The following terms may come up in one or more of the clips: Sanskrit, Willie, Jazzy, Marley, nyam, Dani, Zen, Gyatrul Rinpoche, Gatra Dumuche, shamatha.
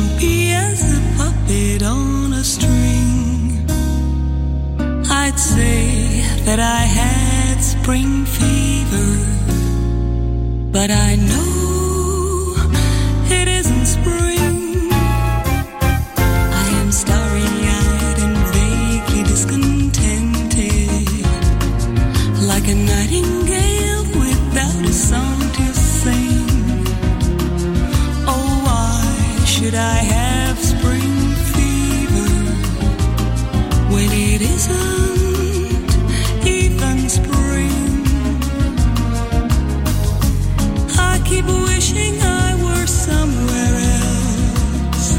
Grumpy as a puppet on a string. I'd say that I had spring fever, but I know it isn't spring. I am starry-eyed and vaguely discontented, like a nightingale without a song to sing. Should I have spring fever when it isn't even spring? I keep wishing I were somewhere else,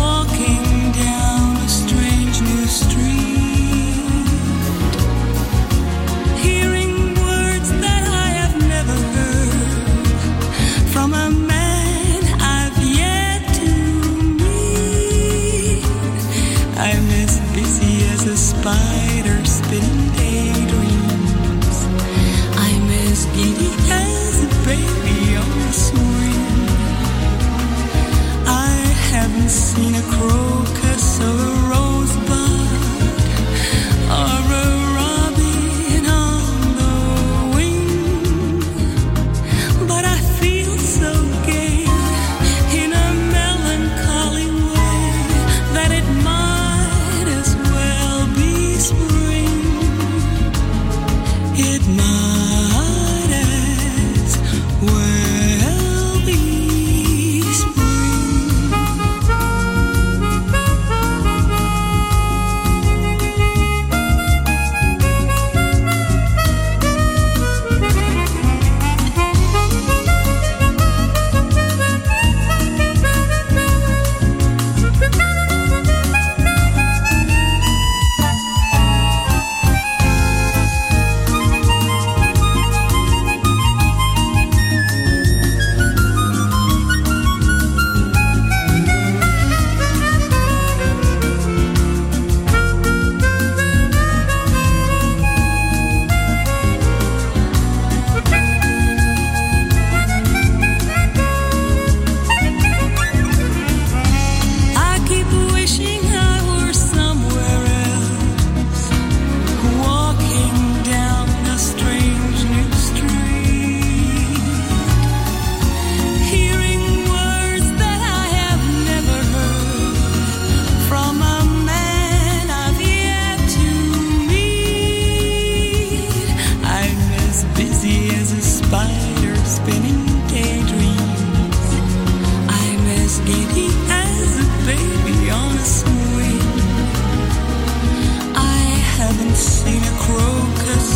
walking down a strange new street, hearing words that I have never heard from a man. Spider spinning daydreams. I'm as giddy as a baby on a swing. I haven't seen a crocus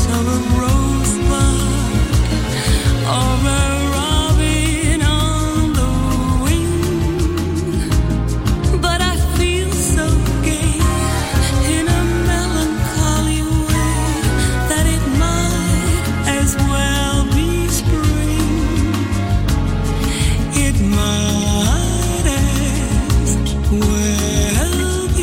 or a rosebud or a robin on the wing, but I feel so gay in a melancholy way that it might as well spring. It might as well be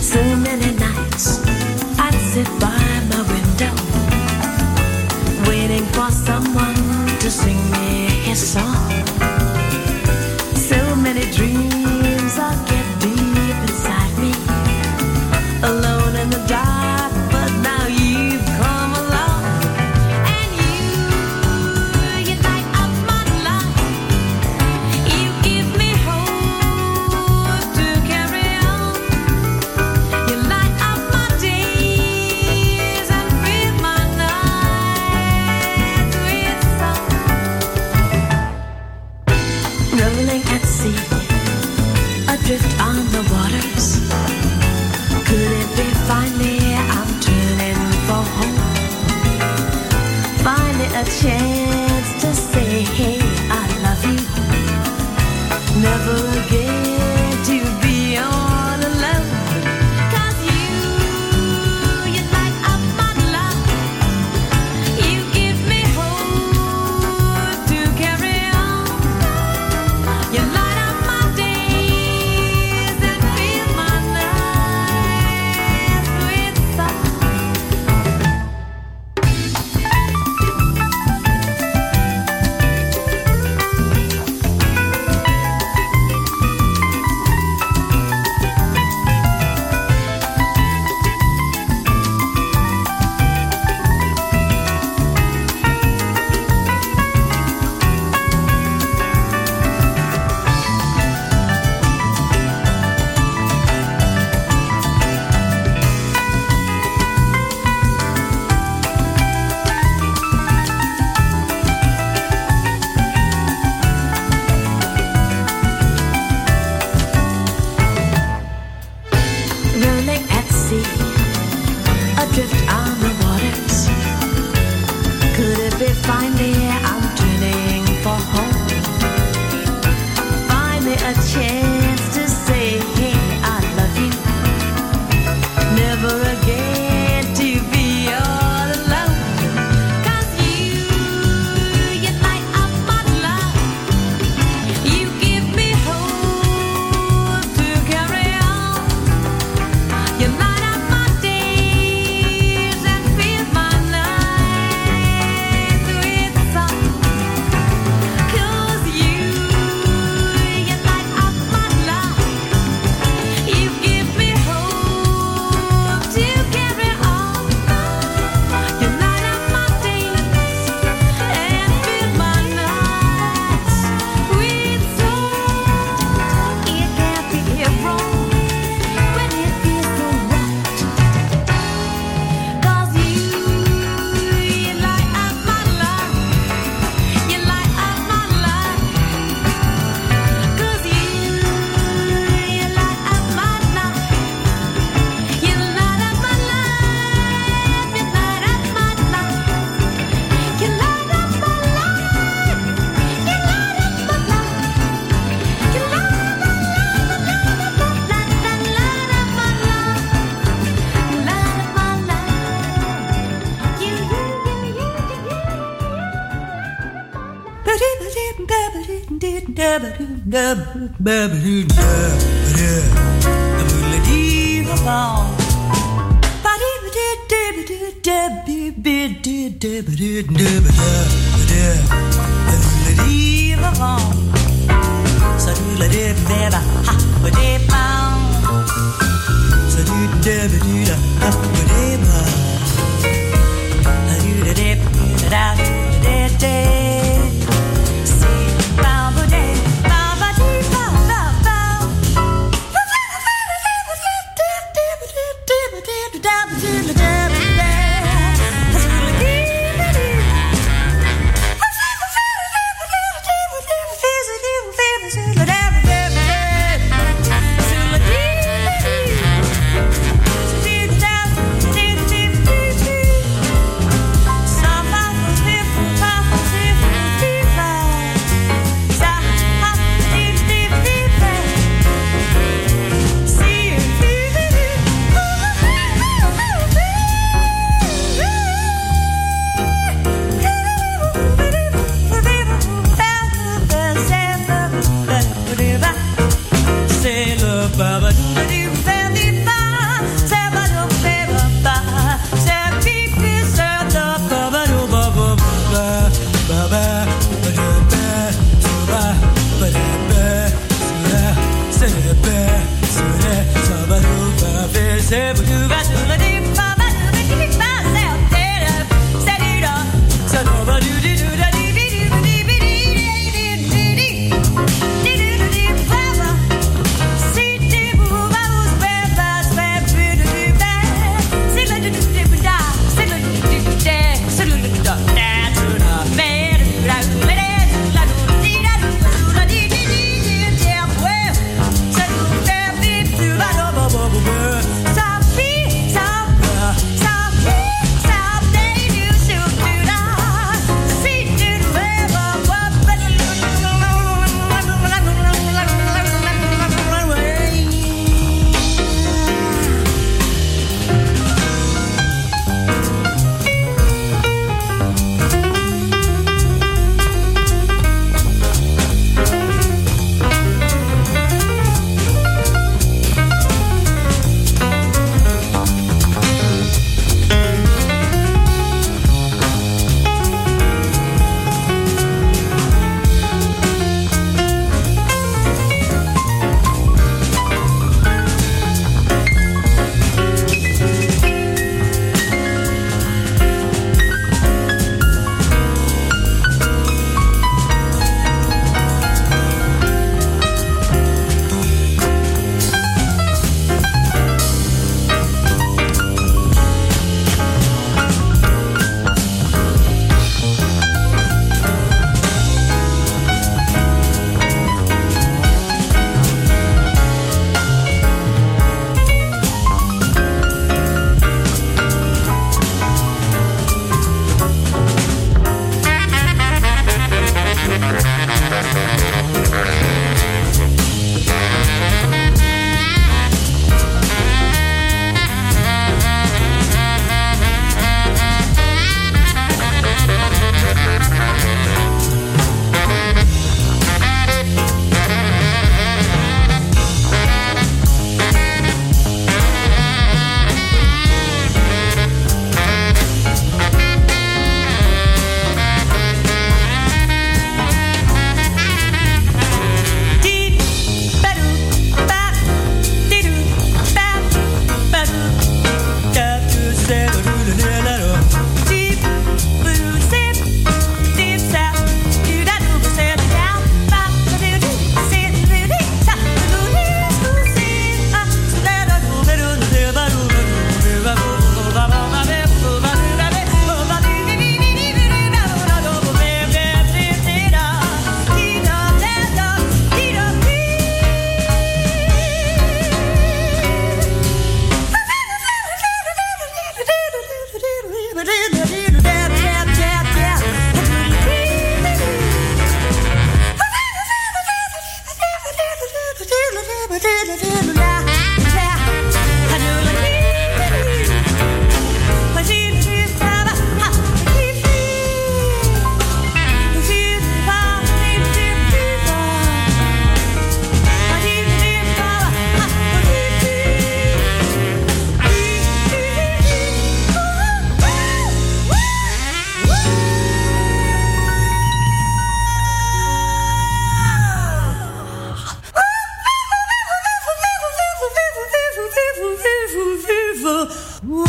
So many nights I sit by my window, waiting for someone to sing me his song. So many dreams I get deep inside me, alone in the dark, but now you've come along, and you light up my life, you give me hope to carry on. sea, adrift on the waters. Could it be finally I'm turning for home? Find me a chance to say, hey, I love you. Never again to be all alone. 'Cause you light up my life. You give me hope to carry on. You light up my days and fill my nights with song. 'Cause you light up my life. You give me hope to carry on. You light up my days and fill my nights with song. It can't be wrong when it feels so right. 'Cause you light up my life. You light up my life. 'Cause you light up my life. You light up my life. You light up my life. You light up my life. You light up my life. You light up my life. Light up my life. Light up my life. Stop. beautiful world.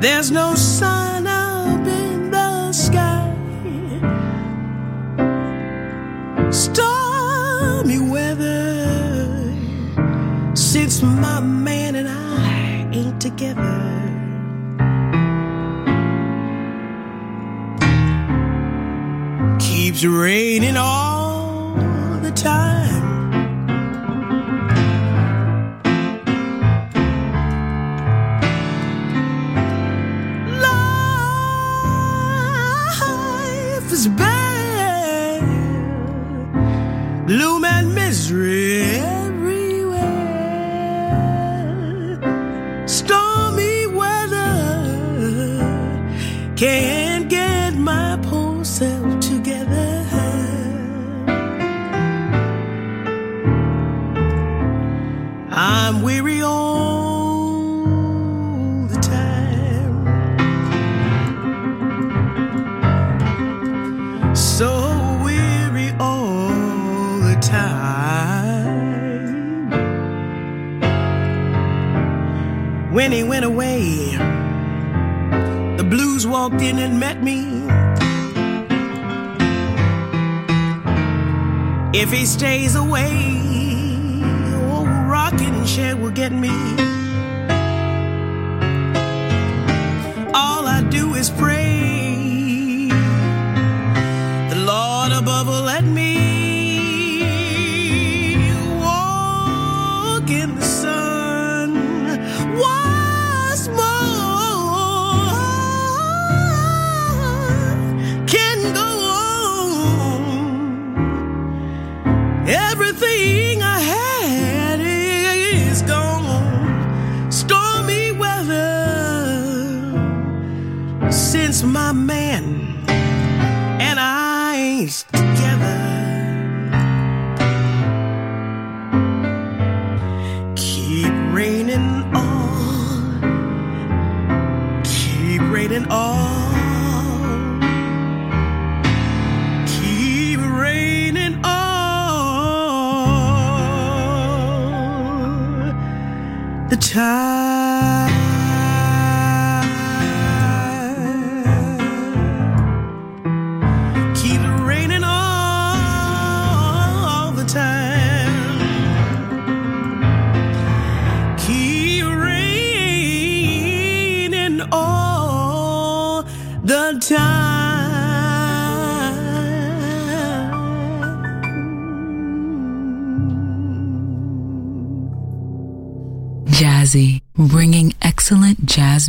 There's no sun up in the sky. Stormy weather. Since my man and I ain't together, keeps raining all the time. It's bad, gloom and misery everywhere. Stormy weather, can't get my poor self together. I'm weary all the time. So weary all the time. When he went away, the blues walked in and met me. If he stays away, old rocking chair will get me. All I do is pray above will let me walk in the sun once more. Can go on. Everything I had is gone. Stormy weather. Since my man together, keep raining on, keep raining on, keep raining on the time. Jazzy, bringing excellent jazz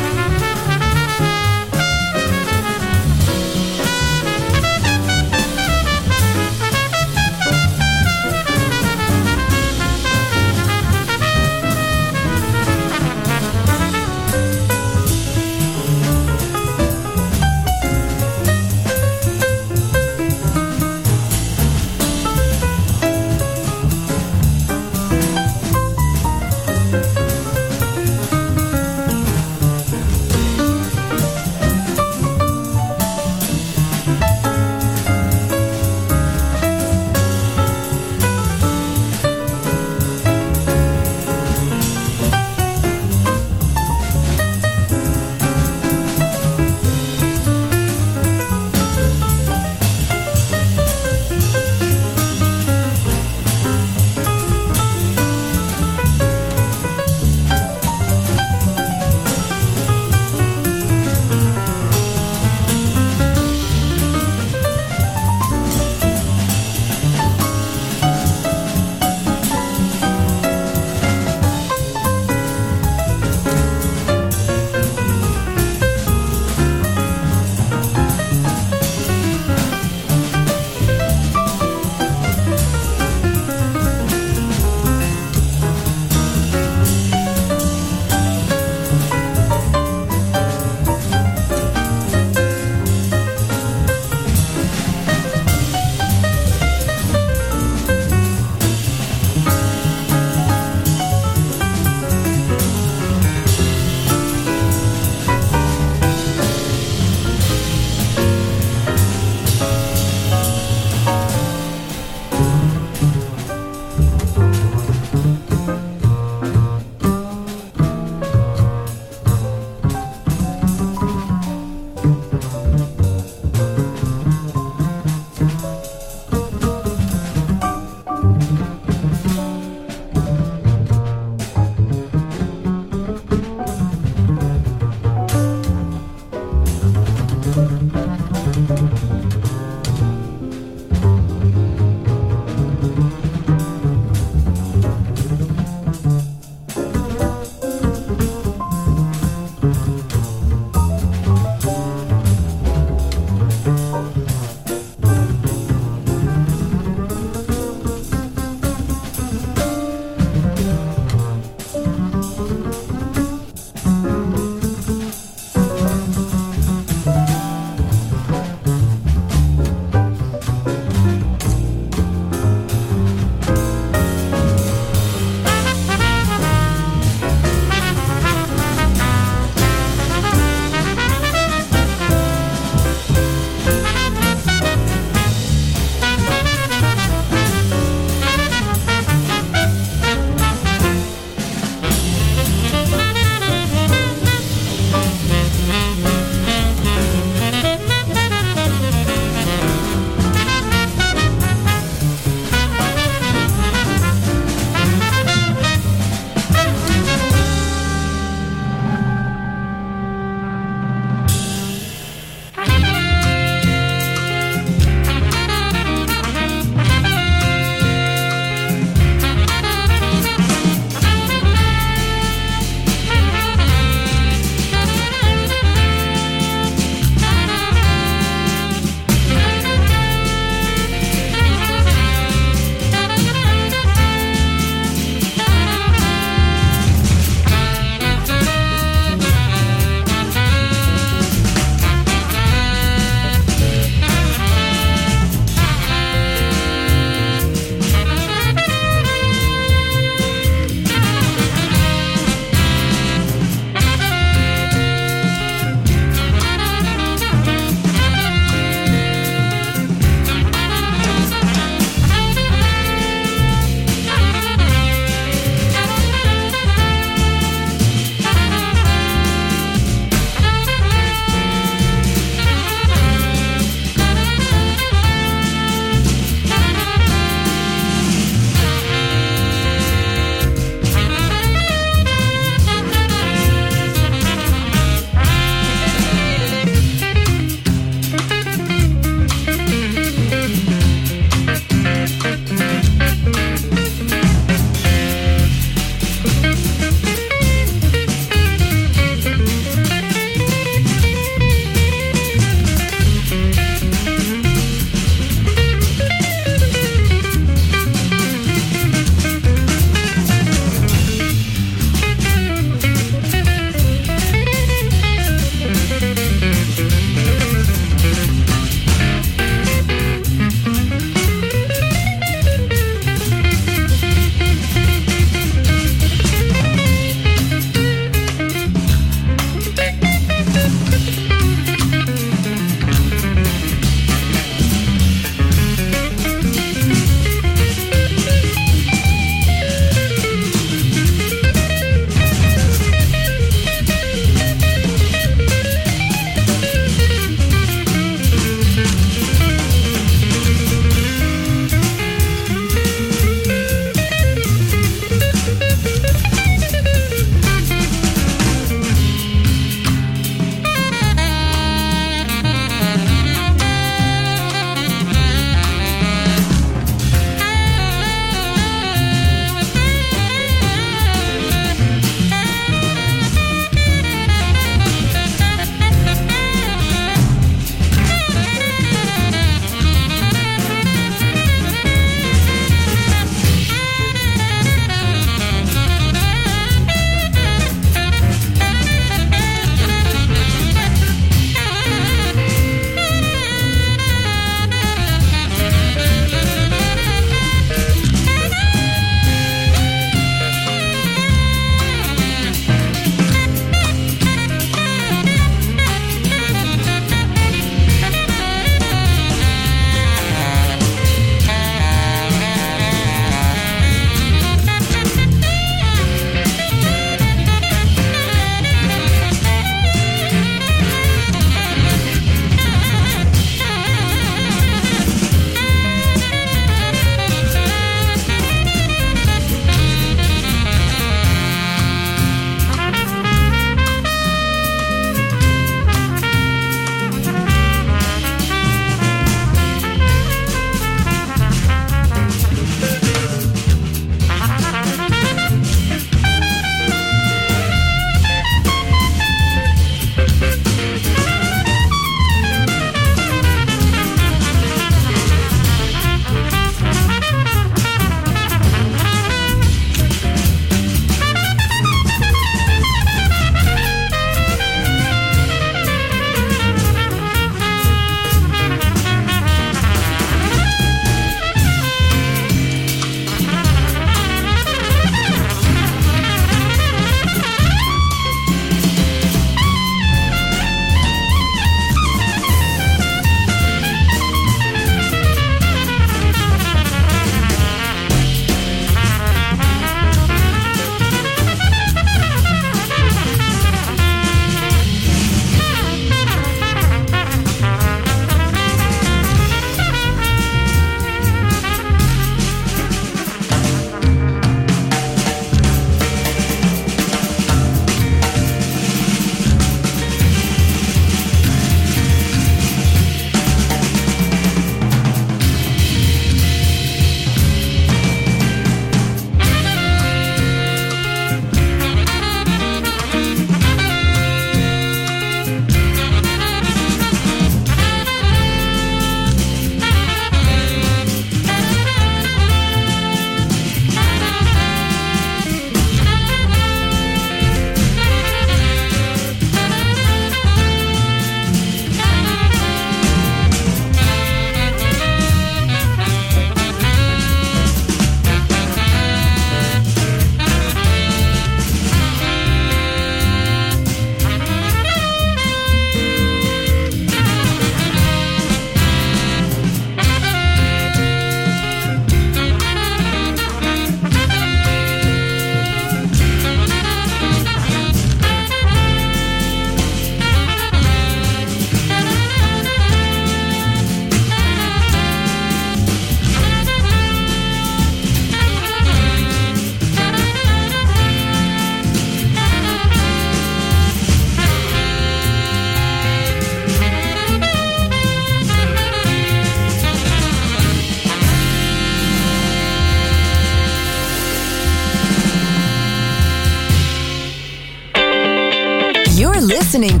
listening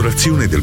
esplorazione del